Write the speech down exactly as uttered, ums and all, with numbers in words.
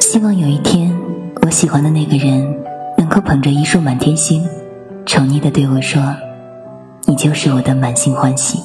希望有一天，我喜欢的那个人能够捧着一束满天星，宠溺地对我说，你就是我的满心欢喜。